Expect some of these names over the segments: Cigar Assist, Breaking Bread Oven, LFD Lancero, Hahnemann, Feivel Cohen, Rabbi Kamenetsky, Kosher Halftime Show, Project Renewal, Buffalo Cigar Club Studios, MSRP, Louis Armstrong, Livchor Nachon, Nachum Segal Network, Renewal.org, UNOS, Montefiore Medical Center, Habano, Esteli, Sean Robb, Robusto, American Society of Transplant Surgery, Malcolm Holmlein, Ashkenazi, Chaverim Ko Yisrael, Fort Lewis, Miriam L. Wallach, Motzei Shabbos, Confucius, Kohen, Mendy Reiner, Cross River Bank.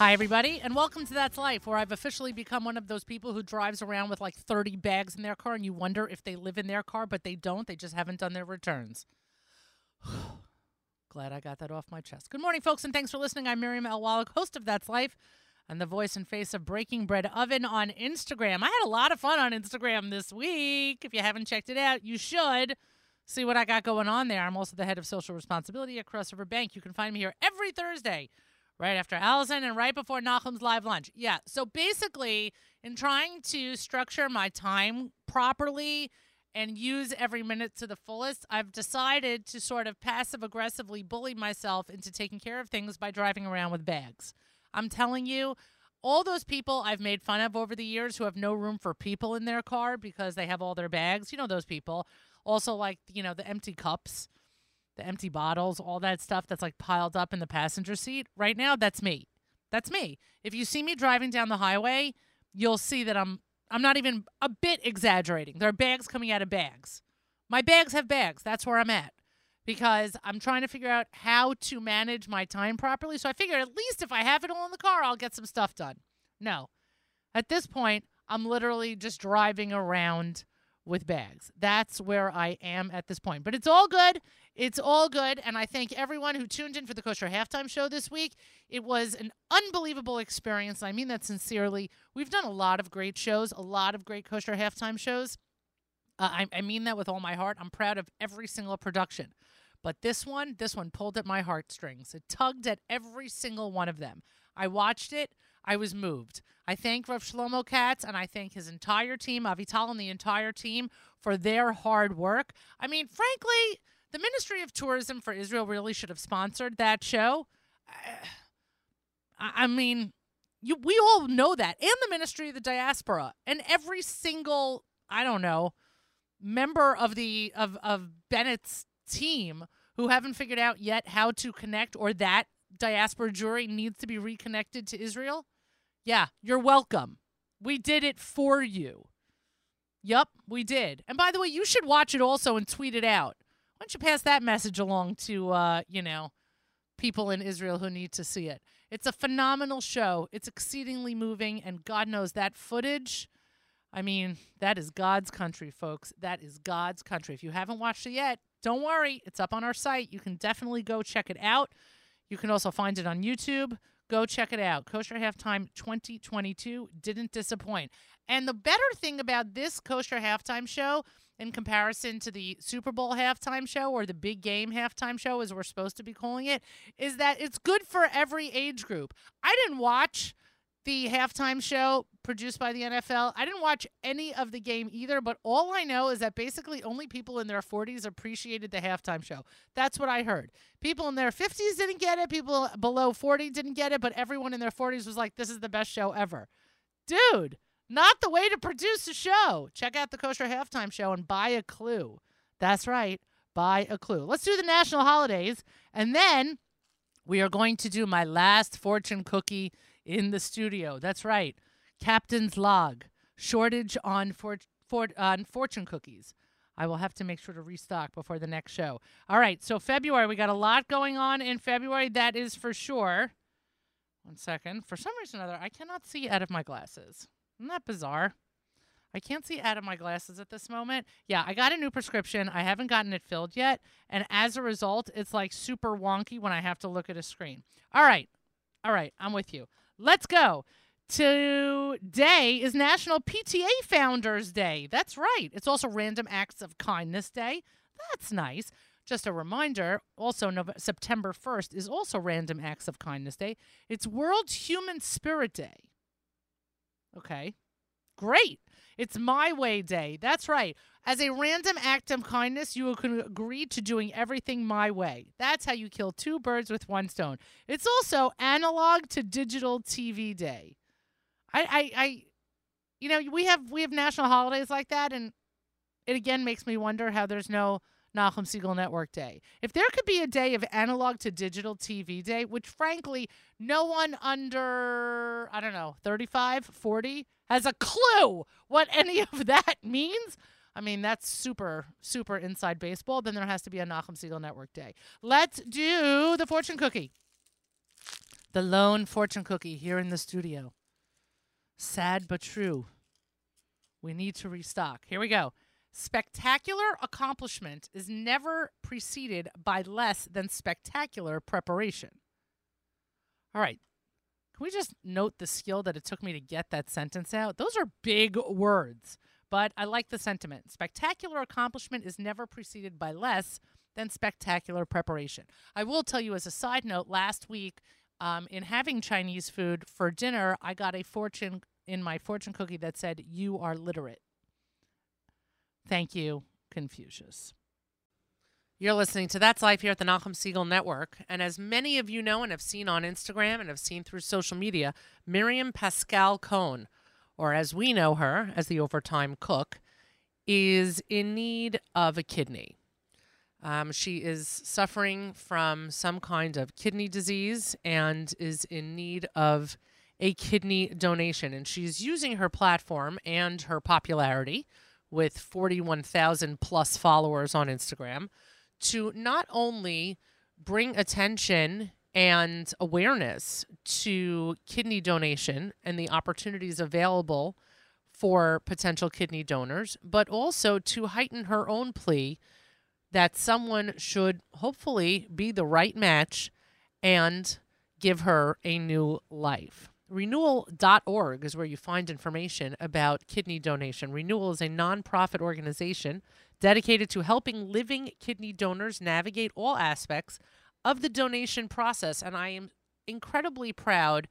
Hi, everybody, and welcome to That's Life, where I've officially become one of those people who drives around with like 30 bags in their car, and you wonder if they live in their car, but they don't. They just haven't done their returns. Glad I got that off my chest. Good morning, folks, and thanks for listening. I'm Miriam L. Wallach, host of That's Life, and the voice and face of Breaking Bread Oven on Instagram. I had a lot of fun on Instagram this week. If you haven't checked it out, you should. See what I got going on there. I'm also the head of social responsibility at Cross River Bank. You can find me here every Thursday, right after Allison and right before Nachum's live lunch. Yeah, so basically, in trying to structure my time properly and use every minute to the fullest, I've decided to sort of passive-aggressively bully myself into taking care of things by driving around with bags. I'm telling you, all those people I've made fun of over the years who have no room for people in their car because they have all their bags, you know those people. Also, like, you know, the empty cups, the empty bottles, all that stuff that's like piled up in the passenger seat. Right now, that's me. That's me. If you see me driving down the highway, you'll see that I'm not even a bit exaggerating. There are bags coming out of bags. My bags have bags. That's where I'm at because I'm trying to figure out how to manage my time properly. So I figure at least if I have it all in the car, I'll get some stuff done. No. At this point, I'm literally just driving around with bags. That's where I am at this point. But it's all good. It's all good. And I thank everyone who tuned in for the Kosher Halftime Show this week. It was an unbelievable experience. I mean that sincerely. We've done a lot of great shows, a lot of great Kosher Halftime Shows. I mean that with all my heart. I'm proud of every single production. But this one pulled at my heartstrings. It tugged at every single one of them. I watched it. I was moved. I thank Rav Shlomo Katz, and I thank his entire team, Avital and the entire team, for their hard work. I mean, frankly, the Ministry of Tourism for Israel really should have sponsored that show. I mean, we all know that. And the Ministry of the Diaspora. And every single, I don't know, member of Bennett's team who haven't figured out yet how to connect, or that diaspora jury needs to be reconnected to Israel. Yeah, you're welcome. We did it for you. Yep, we did. And by the way, you should watch it also and tweet it out. Why don't you pass that message along to, you know, people in Israel who need to see it. It's a phenomenal show. It's exceedingly moving, and God knows that footage. I mean, that is God's country, folks. That is God's country. If you haven't watched it yet, don't worry. It's up on our site. You can definitely go check it out. You can also find it on YouTube. Go check it out. Kosher Halftime 2022 didn't disappoint. And the better thing about this Kosher Halftime Show in comparison to the Super Bowl Halftime Show or the Big Game Halftime Show, as we're supposed to be calling it, is that it's good for every age group. I didn't watch the halftime show produced by the NFL. I didn't watch any of the game either, but all I know is that basically only people in their 40s appreciated the halftime show. That's what I heard. People in their 50s didn't get it. People below 40 didn't get it, but everyone in their 40s was like, this is the best show ever. Dude, not the way to produce a show. Check out the Kosher Halftime Show and buy a clue. That's right, buy a clue. Let's do the national holidays, and then we are going to do my last fortune cookie in the studio. That's right. Captain's log. Shortage on fortune cookies. I will have to make sure to restock before the next show. All right. So February, we got a lot going on in February. That is for sure. One second. For some reason or other, I cannot see out of my glasses. Isn't that bizarre? I can't see out of my glasses at this moment. Yeah, I got a new prescription. I haven't gotten it filled yet. And as a result, it's like super wonky when I have to look at a screen. All right. All right. I'm with you. Let's go. Today is National PTA Founders Day. That's right. It's also Random Acts of Kindness Day. That's nice. Just a reminder, also September 1st is also Random Acts of Kindness Day. It's World Human Spirit Day. Okay. Great. It's My Way Day. That's right. As a random act of kindness, you can agree to doing everything my way. That's how you kill two birds with one stone. It's also analog to digital TV day. You know, we have national holidays like that, and it again makes me wonder how there's no Nachum Siegel Network Day. If there could be a day of analog to digital TV day, which frankly, no one under, I don't know, 35, 40 has a clue what any of that means. I mean, that's super, super inside baseball. Then there has to be a Nachum Siegel Network Day. Let's do the fortune cookie. The lone fortune cookie here in the studio. Sad but true. We need to restock. Here we go. Spectacular accomplishment is never preceded by less than spectacular preparation. All right. Can we just note the skill that it took me to get that sentence out? Those are big words, but I like the sentiment. Spectacular accomplishment is never preceded by less than spectacular preparation. I will tell you as a side note, last week in having Chinese food for dinner, I got a fortune in my fortune cookie that said, "You are literate." Thank you, Confucius. You're listening to That's Life here at the Nachum Siegel Network. And as many of you know and have seen on Instagram and have seen through social media, Miriam Pascal Cohn, or as we know her as the Overtime Cook, is in need of a kidney. She is suffering from some kind of kidney disease and is in need of a kidney donation. And she's using her platform and her popularity with 41,000 plus followers on Instagram to not only bring attention and awareness to kidney donation and the opportunities available for potential kidney donors, but also to heighten her own plea that someone should hopefully be the right match and give her a new life. Renewal.org is where you find information about kidney donation. Renewal is a nonprofit organization dedicated to helping living kidney donors navigate all aspects of the donation process. And I am incredibly proud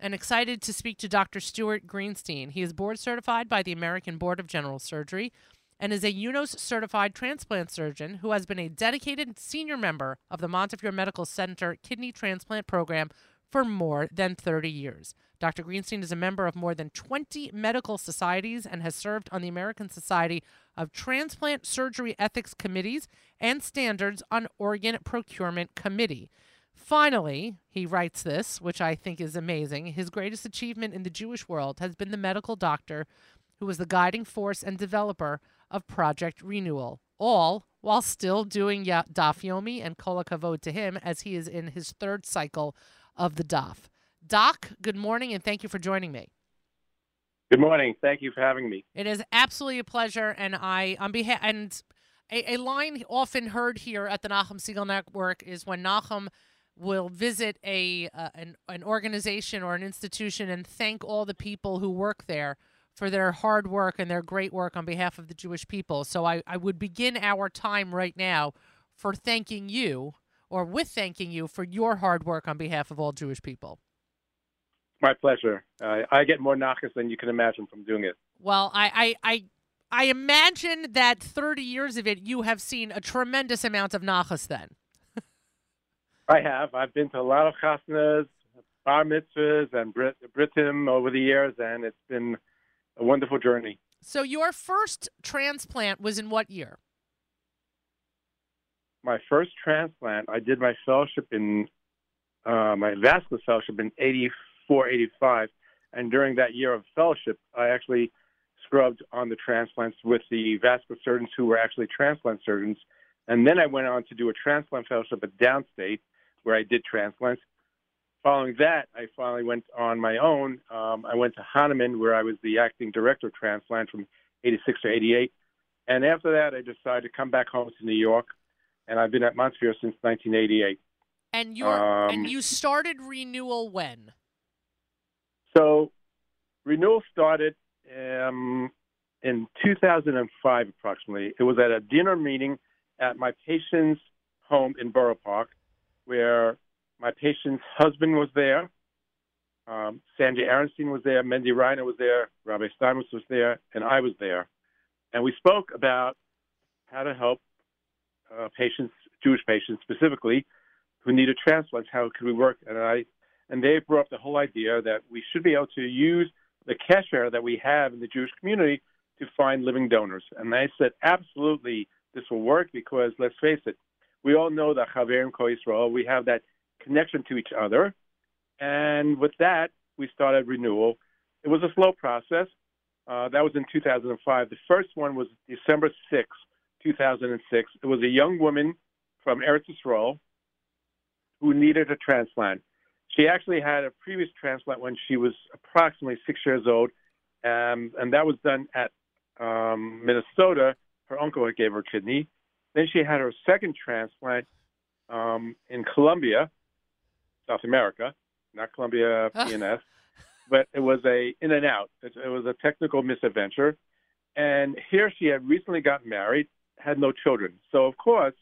and excited to speak to Dr. Stuart Greenstein. He is board certified by the American Board of General Surgery and is a UNOS certified transplant surgeon who has been a dedicated senior member of the Montefiore Medical Center Kidney Transplant Program for more than 30 years. Dr. Greenstein is a member of more than 20 medical societies and has served on the American Society of Transplant Surgery Ethics Committees and Standards on Organ Procurement Committee. Finally, he writes this, which I think is amazing, his greatest achievement in the Jewish world has been the medical doctor who was the guiding force and developer of Project Renewal, all while still doing Daf Yomi and Kol Kavod to him as he is in his third cycle of the DAF. Doc, good morning, and thank you for joining me. Good morning. Thank you for having me. It is absolutely a pleasure, and I, on behalf, and a line often heard here at the Nachum Siegel Network is when Nachum will visit an organization or an institution and thank all the people who work there for their hard work and their great work on behalf of the Jewish people. So I would begin our time right now for thanking you, or with thanking you for your hard work on behalf of all Jewish people. My pleasure. I get more nachas than you can imagine from doing it. Well, I imagine that 30 years of it, you have seen a tremendous amount of nachas then. I have. I've been to a lot of chasnas, bar mitzvahs, and britim over the years, and it's been a wonderful journey. So your first transplant was in what year? My first transplant, I did my fellowship in, my vascular fellowship in 84, 85. And during that year of fellowship, I actually scrubbed on the transplants with the vascular surgeons who were actually transplant surgeons. And then I went on to do a transplant fellowship at Downstate where I did transplants. Following that, I finally went on my own. I went to Hahnemann where I was the acting director of transplant from 86 to 88. And after that, I decided to come back home to New York. And I've been at Montefiore since 1988. And you started Renewal when? So Renewal started in 2005 approximately. It was at a dinner meeting at my patient's home in Borough Park where my patient's husband was there, Sandy Aronstein was there, Mendy Reiner was there, Rabbi Steinmetz was there, and I was there. And we spoke about how to help patients, Jewish patients specifically, who needed transplants, how could we work? And they brought up the whole idea that we should be able to use the kesher that we have in the Jewish community to find living donors. And I said, absolutely, this will work because, let's face it, we all know that Chaverim Ko Yisrael, we have that connection to each other. And with that, we started Renewal. It was a slow process. That was in 2005. The first one was December 6th. 2006. It was a young woman from Eretz Yisrael who needed a transplant. She actually had a previous transplant when she was approximately 6 years old, and that was done at Minnesota. Her uncle gave her a kidney. Then she had her second transplant in Colombia, South America, not Colombia PNS, but it was a in and out. It was a technical misadventure. And here she had recently got married, had no children. So, of course,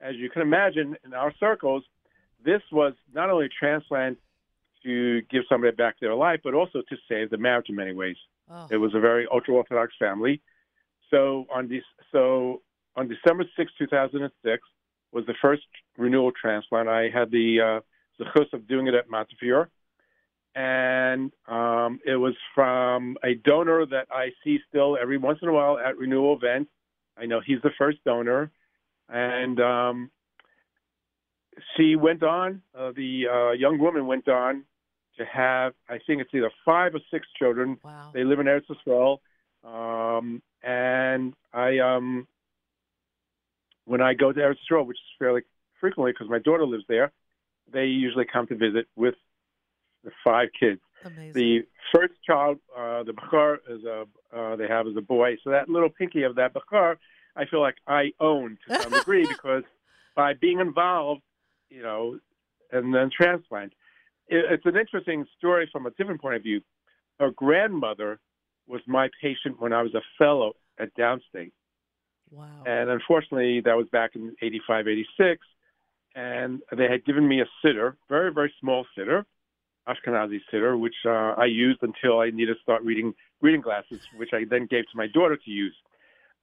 as you can imagine, in our circles, this was not only a transplant to give somebody back their life, but also to save the marriage in many ways. Oh. It was a very ultra-Orthodox family. So on December 6, 2006, was the first renewal transplant. I had the zechus of doing it at Montefiore. And it was from a donor that I see still every once in a while at renewal events. I know he's the first donor. And she went on, the young woman went on to have, I think it's either 5 or 6 children. Wow. They live in Eretz Yisrael. And I, when I go to Eretz Yisrael, which is fairly frequently because my daughter lives there, they usually come to visit with the 5 kids. Amazing. The first child, the Bachar, they have is a boy. So that little pinky of that Bachar, I feel like I own to some degree because by being involved, you know, and then transplant. It's an interesting story from a different point of view. Her grandmother was my patient when I was a fellow at Downstate. Wow. And unfortunately, that was back in 85, 86. And they had given me a sitter, very, very small sitter, Ashkenazi sitter, which I used until I needed to start reading reading glasses, which I then gave to my daughter to use.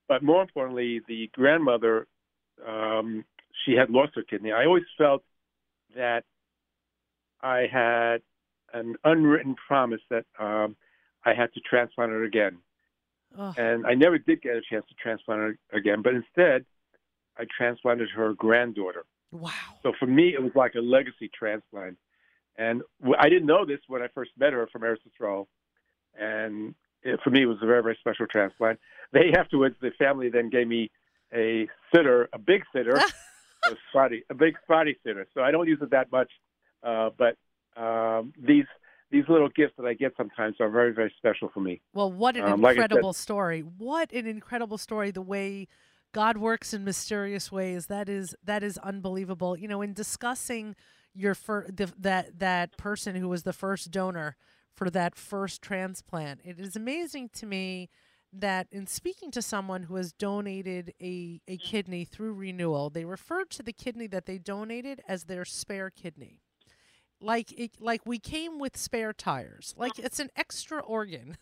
But more importantly, the grandmother, she had lost her kidney. I always felt that I had an unwritten promise that I had to transplant her again. Oh. And I never did get a chance to transplant her again, but instead I transplanted her granddaughter. Wow. So for me, it was like a legacy transplant. And I didn't know this when I first met her from Eretz Yisrael. And for me, it was a very, very special transplant. They afterwards, the family then gave me a sitter, a big sitter, a big spotty sitter. So I don't use it that much, but these little gifts that I get sometimes are very, very special for me. Well, what an incredible story! What an incredible story! The way God works in mysterious ways, that is unbelievable. You know, in discussing your that person who was the first donor for that first transplant, it is amazing to me that in speaking to someone who has donated a kidney through renewal, they referred to the kidney that they donated as their spare kidney. Like we came with spare tires. Like it's an extra organ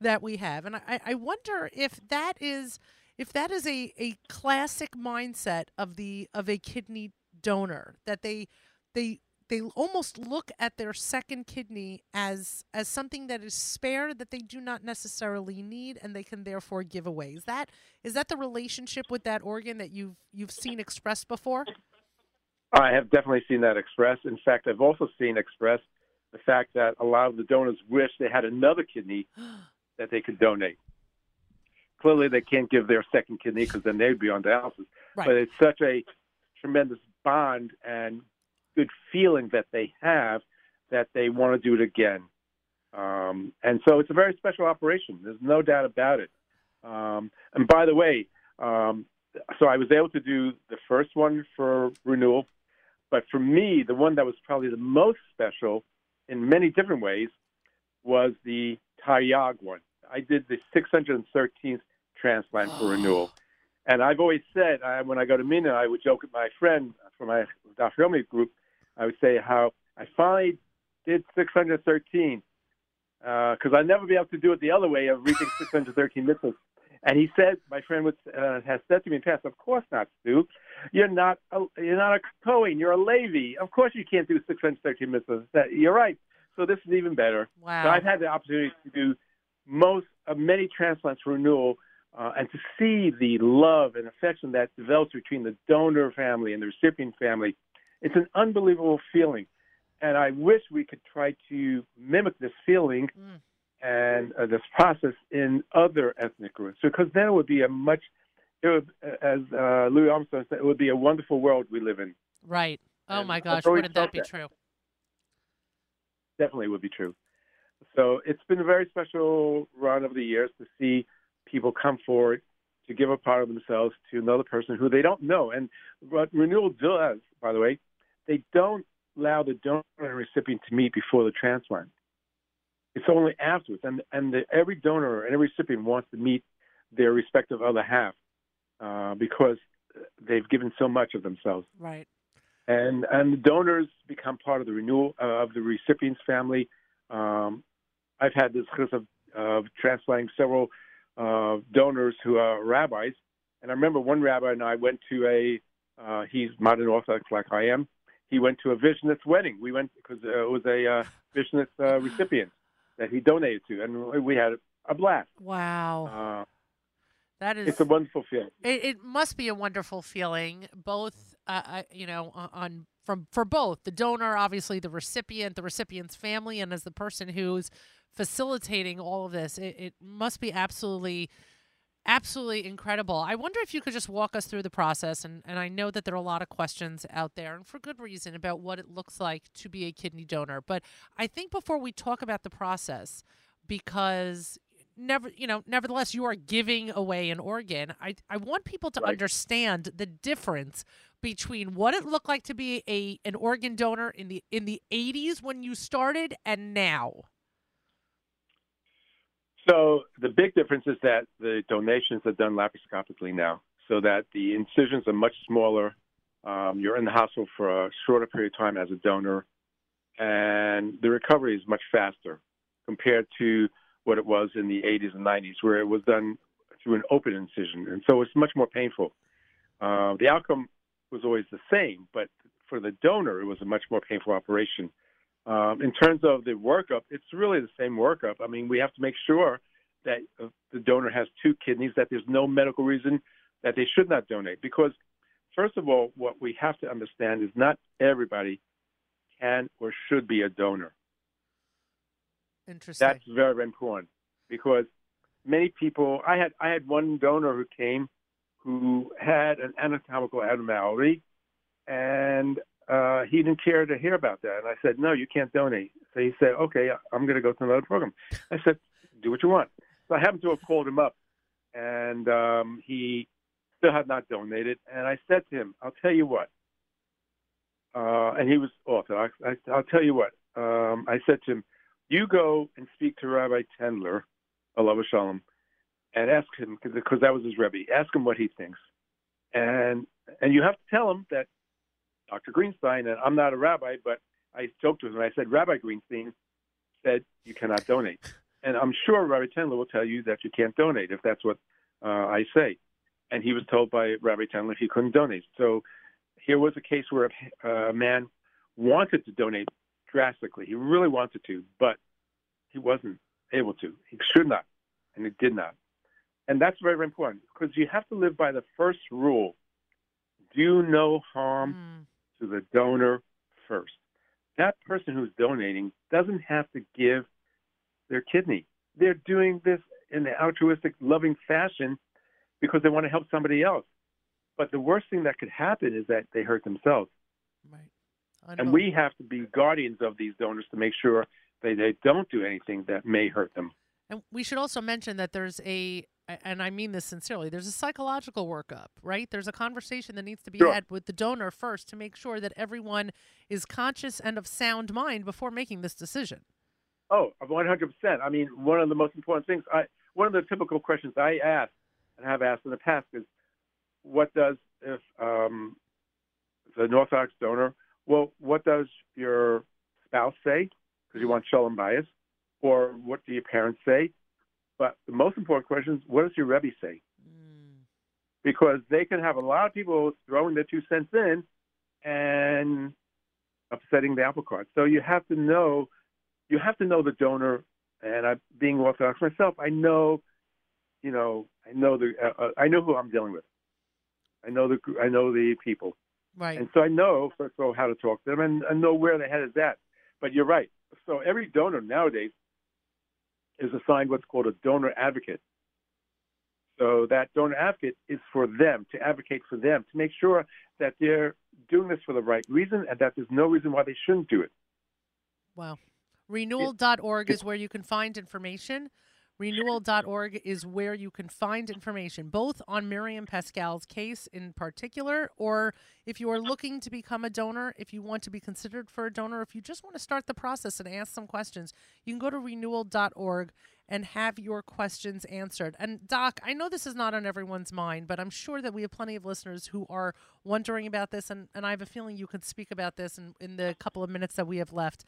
that we have. And I wonder if that is a classic mindset of a kidney donor, that they almost look at their second kidney as something that is spare, that they do not necessarily need, and they can therefore give away. Is that the relationship with that organ that you've seen expressed before? I have definitely seen that expressed. In fact, I've also seen expressed the fact that a lot of the donors wish they had another kidney that they could donate. Clearly, they can't give their second kidney because then they'd be on dialysis. Right. But it's such a tremendous bond and good feeling that they have that they want to do it again. And so it's a very special operation. There's no doubt about it. And by the way, so I was able to do the first one for renewal, but for me, the one that was probably the most special in many different ways was the Tayag one. I did the 613th transplant for renewal. And I've always said, when I go to Mina, I would joke with my friend from my Daf Yomi group, I would say how I finally did 613 because I'd never be able to do it the other way of reaching 613 mitzvahs. And he said, my friend has said to me in the past, "Of course not, Stu. You're not a Kohen. You're a Levi. Of course you can't do 613 mitzvahs. You're right. So this is even better." Wow. So I've had the opportunity to do many transplants for renewal. And to see the love and affection that develops between the donor family and the recipient family, it's an unbelievable feeling. And I wish we could try to mimic this feeling and this process in other ethnic groups, because then it would be as Louis Armstrong said, it would be a wonderful world we live in. Right. Oh, and my gosh, wouldn't that be true? definitely would be true. So it's been a very special run over the years to see people come forward to give a part of themselves to another person who they don't know. And what Renewal does, by the way, they don't allow the donor and recipient to meet before the transplant. It's only afterwards. And every donor and every recipient wants to meet their respective other half because they've given so much of themselves. Right. And the donors become part of the renewal of the recipient's family. I've had this chus of transplanting several donors who are rabbis. And I remember one rabbi and I went to he's modern Orthodox like I am. He went to a Vishnitz wedding. We went because it was a Vishnitz recipient that he donated to. And we had a blast. Wow. That is, it's a wonderful feeling. It must be a wonderful feeling, both, for both the donor, obviously the recipient, the recipient's family, and as the person who's facilitating all of this, it must be absolutely incredible. I wonder if you could just walk us through the process, and I know that there are a lot of questions out there, and for good reason, about what it looks like to be a kidney donor. But I think before we talk about the process, because nevertheless, you are giving away an organ. I want people to understand the difference between what it looked like to be an organ donor in the 80s when you started and now. So the big difference is that the donations are done laparoscopically now, so that the incisions are much smaller. You're in the hospital for a shorter period of time as a donor, and the recovery is much faster compared to what it was in the 80s and 90s, where it was done through an open incision. And so it's much more painful. The outcome was always the same, but for the donor, it was a much more painful operation. In terms of the workup, it's really the same workup. I mean, we have to make sure that the donor has two kidneys, that there's no medical reason that they should not donate. Because, first of all, what we have to understand is not everybody can or should be a donor. Interesting. That's very important because many people. I had one donor who came who had an anatomical abnormality, and he didn't care to hear about that. And I said, "No, you can't donate." So he said, "Okay, I'm going to go to another program." I said, "Do what you want." So I happened to have called him up, and he still had not donated. And I said to him, "I'll tell you what," and he was Orthodox. "I'll tell you what," I said to him. "You go and speak to Rabbi Tendler, Alav Shalom, and ask him, because that was his Rebbe, ask him what he thinks. And you have to tell him that Dr. Greenstein, and I'm not a rabbi, but I joked with him. I said, Rabbi Greenstein said you cannot donate. And I'm sure Rabbi Tendler will tell you that you can't donate if that's what I say." And he was told by Rabbi Tendler he couldn't donate. So here was a case where a man wanted to donate drastically. He really wanted to, but he wasn't able to. He should not, and he did not. And that's very, very important because you have to live by the first rule. Do no harm to the donor first. That person who's donating doesn't have to give their kidney. They're doing this in an altruistic, loving fashion because they want to help somebody else. But the worst thing that could happen is that they hurt themselves. Right. And we have to be guardians of these donors to make sure they don't do anything that may hurt them. And we should also mention that there's and I mean this sincerely, there's a psychological workup, right? There's a conversation that needs to be had with the donor first to make sure that everyone is conscious and of sound mind before making this decision. Oh, 100%. I mean, one of the most important things, one of the typical questions I ask and have asked in the past is, the Orthodox donor, well, what does your spouse say? Because you want shalom bias. Or what do your parents say? But the most important question is, what does your Rebbe say? Because they can have a lot of people throwing their 2 cents in and upsetting the apple cart. So you have to know the donor. And I, being Orthodox myself, I know who I'm dealing with. I know the people. Right. And so I know, first of all, how to talk to them and know where the head is at. But you're right. So every donor nowadays is assigned what's called a donor advocate. So that donor advocate is for them, to advocate for them, to make sure that they're doing this for the right reason and that there's no reason why they shouldn't do it. Wow. Renewal.org is where you can find information. Renewal.org is where you can find information, both on Miriam Pascal's case in particular, or if you are looking to become a donor, if you want to be considered for a donor, if you just want to start the process and ask some questions, you can go to Renewal.org and have your questions answered. And Doc, I know this is not on everyone's mind, but I'm sure that we have plenty of listeners who are wondering about this, and I have a feeling you could speak about this in the couple of minutes that we have left.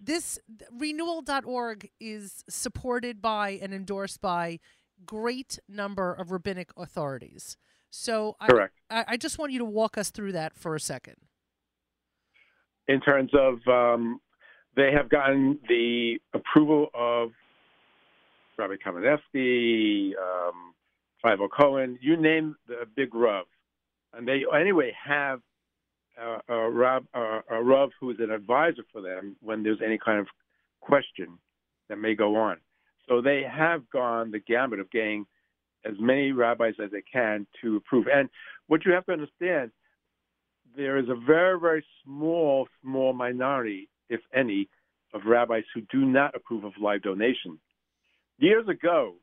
This Renewal.org is supported by and endorsed by great number of rabbinic authorities. So I just want you to walk us through that for a second. In terms of they have gotten the approval of Rabbi Kamenetsky, Feivel Cohen, you name the big Rav. And they anyway have a Rav who is an advisor for them when there's any kind of question that may go on. So they have gone the gambit of getting as many rabbis as they can to approve. And what you have to understand, there is a very, very small minority, if any, of rabbis who do not approve of live donation. Years ago,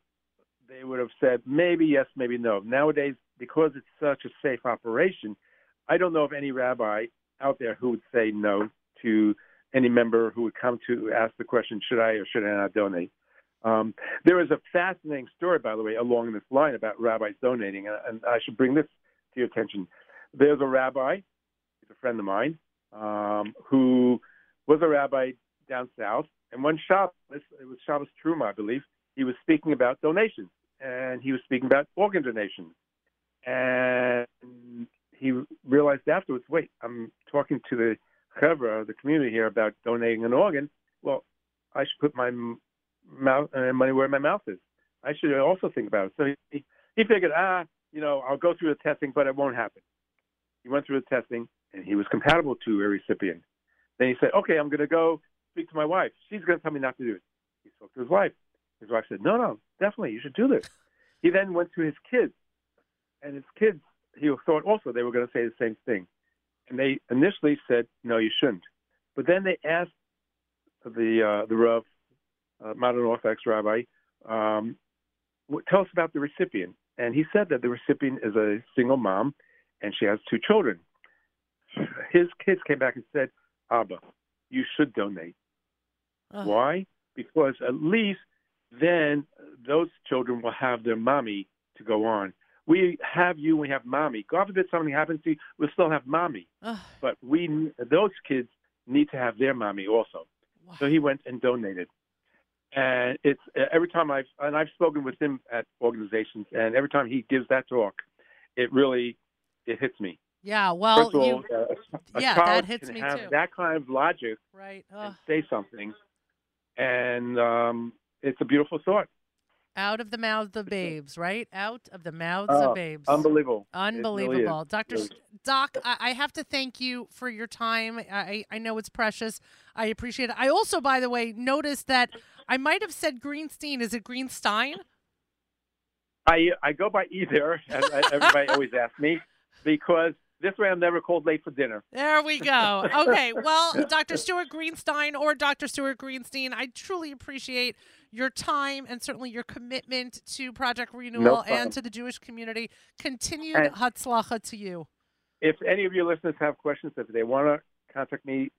they would have said, maybe yes, maybe no. Nowadays, because it's such a safe operation, I don't know of any rabbi out there who would say no to any member who would come to ask the question, should I or should I not donate? There is a fascinating story, by the way, along this line about rabbis donating, and I should bring this to your attention. There's a rabbi, he's a friend of mine, who was a rabbi down south, and one Shabbos, it was Shabbos Truma, I believe, he was speaking about donations, and he was speaking about organ donations. And he realized afterwards, wait, I'm talking to the chevra, the community here, about donating an organ. Well, I should put my mouth, money where my mouth is. I should also think about it. So he figured, I'll go through the testing, but it won't happen. He went through the testing, and he was compatible to a recipient. Then he said, okay, I'm going to go speak to my wife. She's going to tell me not to do it. He spoke to his wife. His wife said, no, definitely, you should do this. He then went to his kids, and his kids, he thought also they were going to say the same thing. And they initially said, no, you shouldn't. But then they asked the Rav, modern Orthodox rabbi, tell us about the recipient. And he said that the recipient is a single mom, and she has two children. His kids came back and said, Abba, you should donate. Uh-huh. Why? Because at least then those children will have their mommy to go on. We have you, we have mommy. God forbid something happens to you, we'll still have mommy. Ugh. But those kids need to have their mommy also. Wow. So he went and donated. And it's every time I've spoken with him at organizations, and every time he gives that talk, it hits me. Yeah, well, first of all, that hits me too. Have that kind of logic, right? And say something, and it's a beautiful thought. Out of the mouths of babes, right? Out of the mouths of babes. Unbelievable. Unbelievable. Really Doc, I have to thank you for your time. I know it's precious. I appreciate it. I also, by the way, noticed that I might have said Greenstein. Is it Greenstein? I go by either, as everybody always asks me, because this way I'm never called late for dinner. There we go. Okay, well, Dr. Stuart Greenstein or Dr. Stuart Greenstein, I truly appreciate your time and certainly your commitment to Project Renewal and to the Jewish community. Continued Hatzlacha to you. If any of your listeners have questions, if they want to contact me,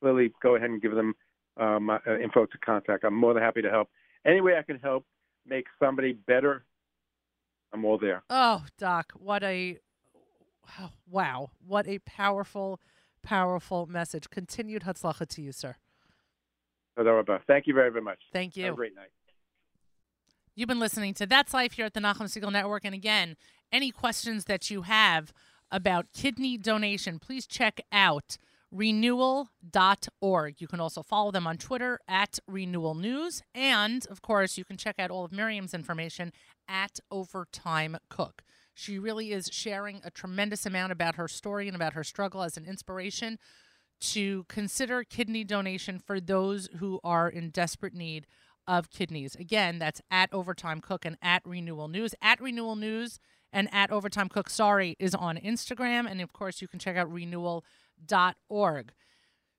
clearly go ahead and give them my info to contact. I'm more than happy to help. Any way I can help make somebody better, I'm all there. Oh, Doc, wow, what a powerful, powerful message. Continued Hatzlacha to you, sir. Thank you very, very much. Thank you. Have a great night. You've been listening to That's Life here at the Nachum Segal Network. And again, any questions that you have about kidney donation, please check out renewal.org. You can also follow them on Twitter @renewalnews. And, of course, you can check out all of Miriam's information @OvertimeCook. She really is sharing a tremendous amount about her story and about her struggle as an inspiration to consider kidney donation for those who are in desperate need of kidneys. Again, that's @OvertimeCook and @RenewalNews. @RenewalNews and @OvertimeCook, is on Instagram. And, of course, you can check out renewal.org.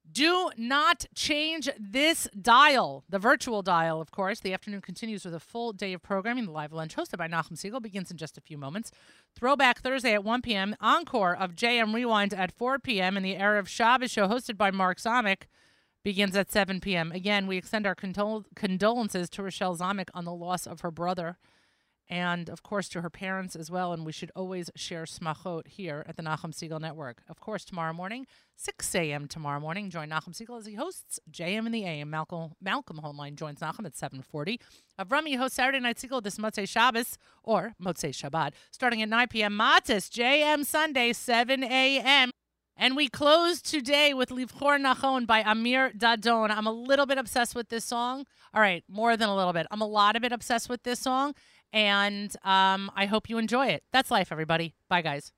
Do not change this dial, the virtual dial, of course. The afternoon continues with a full day of programming. The live lunch hosted by Nachum Siegel begins in just a few moments. Throwback Thursday at 1 p.m. Encore of JM Rewind at 4 p.m. And the Erev Shabbos show hosted by Mark Zamek begins at 7 p.m. Again, we extend our condolences to Rochelle Zamek on the loss of her brother and, of course, to her parents as well. And we should always share smachot here at the Nachum Siegel Network. Of course, tomorrow morning, 6 a.m. tomorrow morning, join Nachum Siegel as he hosts JM in the AM. Malcolm Holmlein joins Nachum at 7:40. Avrami hosts Saturday Night Siegel this Motzei Shabbos, or Motzei Shabbat, starting at 9 p.m. Matis, JM Sunday, 7 a.m. And we close today with Livchor Nachon by Amir Dadon. I'm a little bit obsessed with this song. All right, more than a little bit. I'm a lot of it obsessed with this song. And I hope you enjoy it. That's life, everybody. Bye, guys.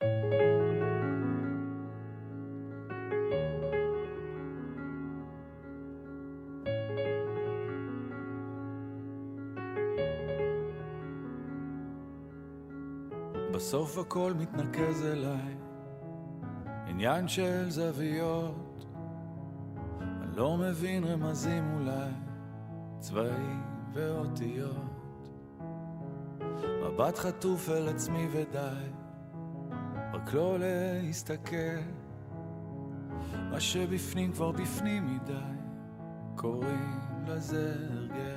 בסוף הכל מתנקז אליי, עניין של זוויות. אני לא מבין רמזים אולי, צבעים ואותיות. מבט חטוף אל עצמי ודי, רק לא להסתכל. מה שבפנים כבר בפנים מדי, קוראים לזה הרגל.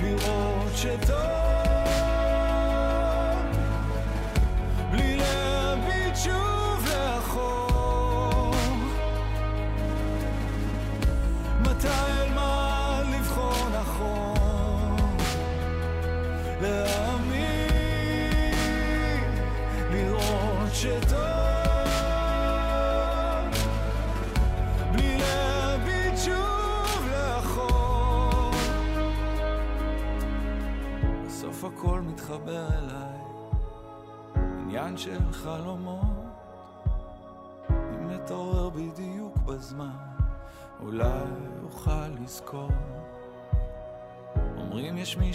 לראות שטוב, בלי להביט שוב לאחור. מתי אלמד לבחור נכון, להאמין, לראות שטוב, בלי להביט שוב לאחור. בסוף הכל מתחבר אליי, עניין של חלומות. אם מתעורר בדיוק בזמן, אולי אוכל לזכור. אומרים יש מי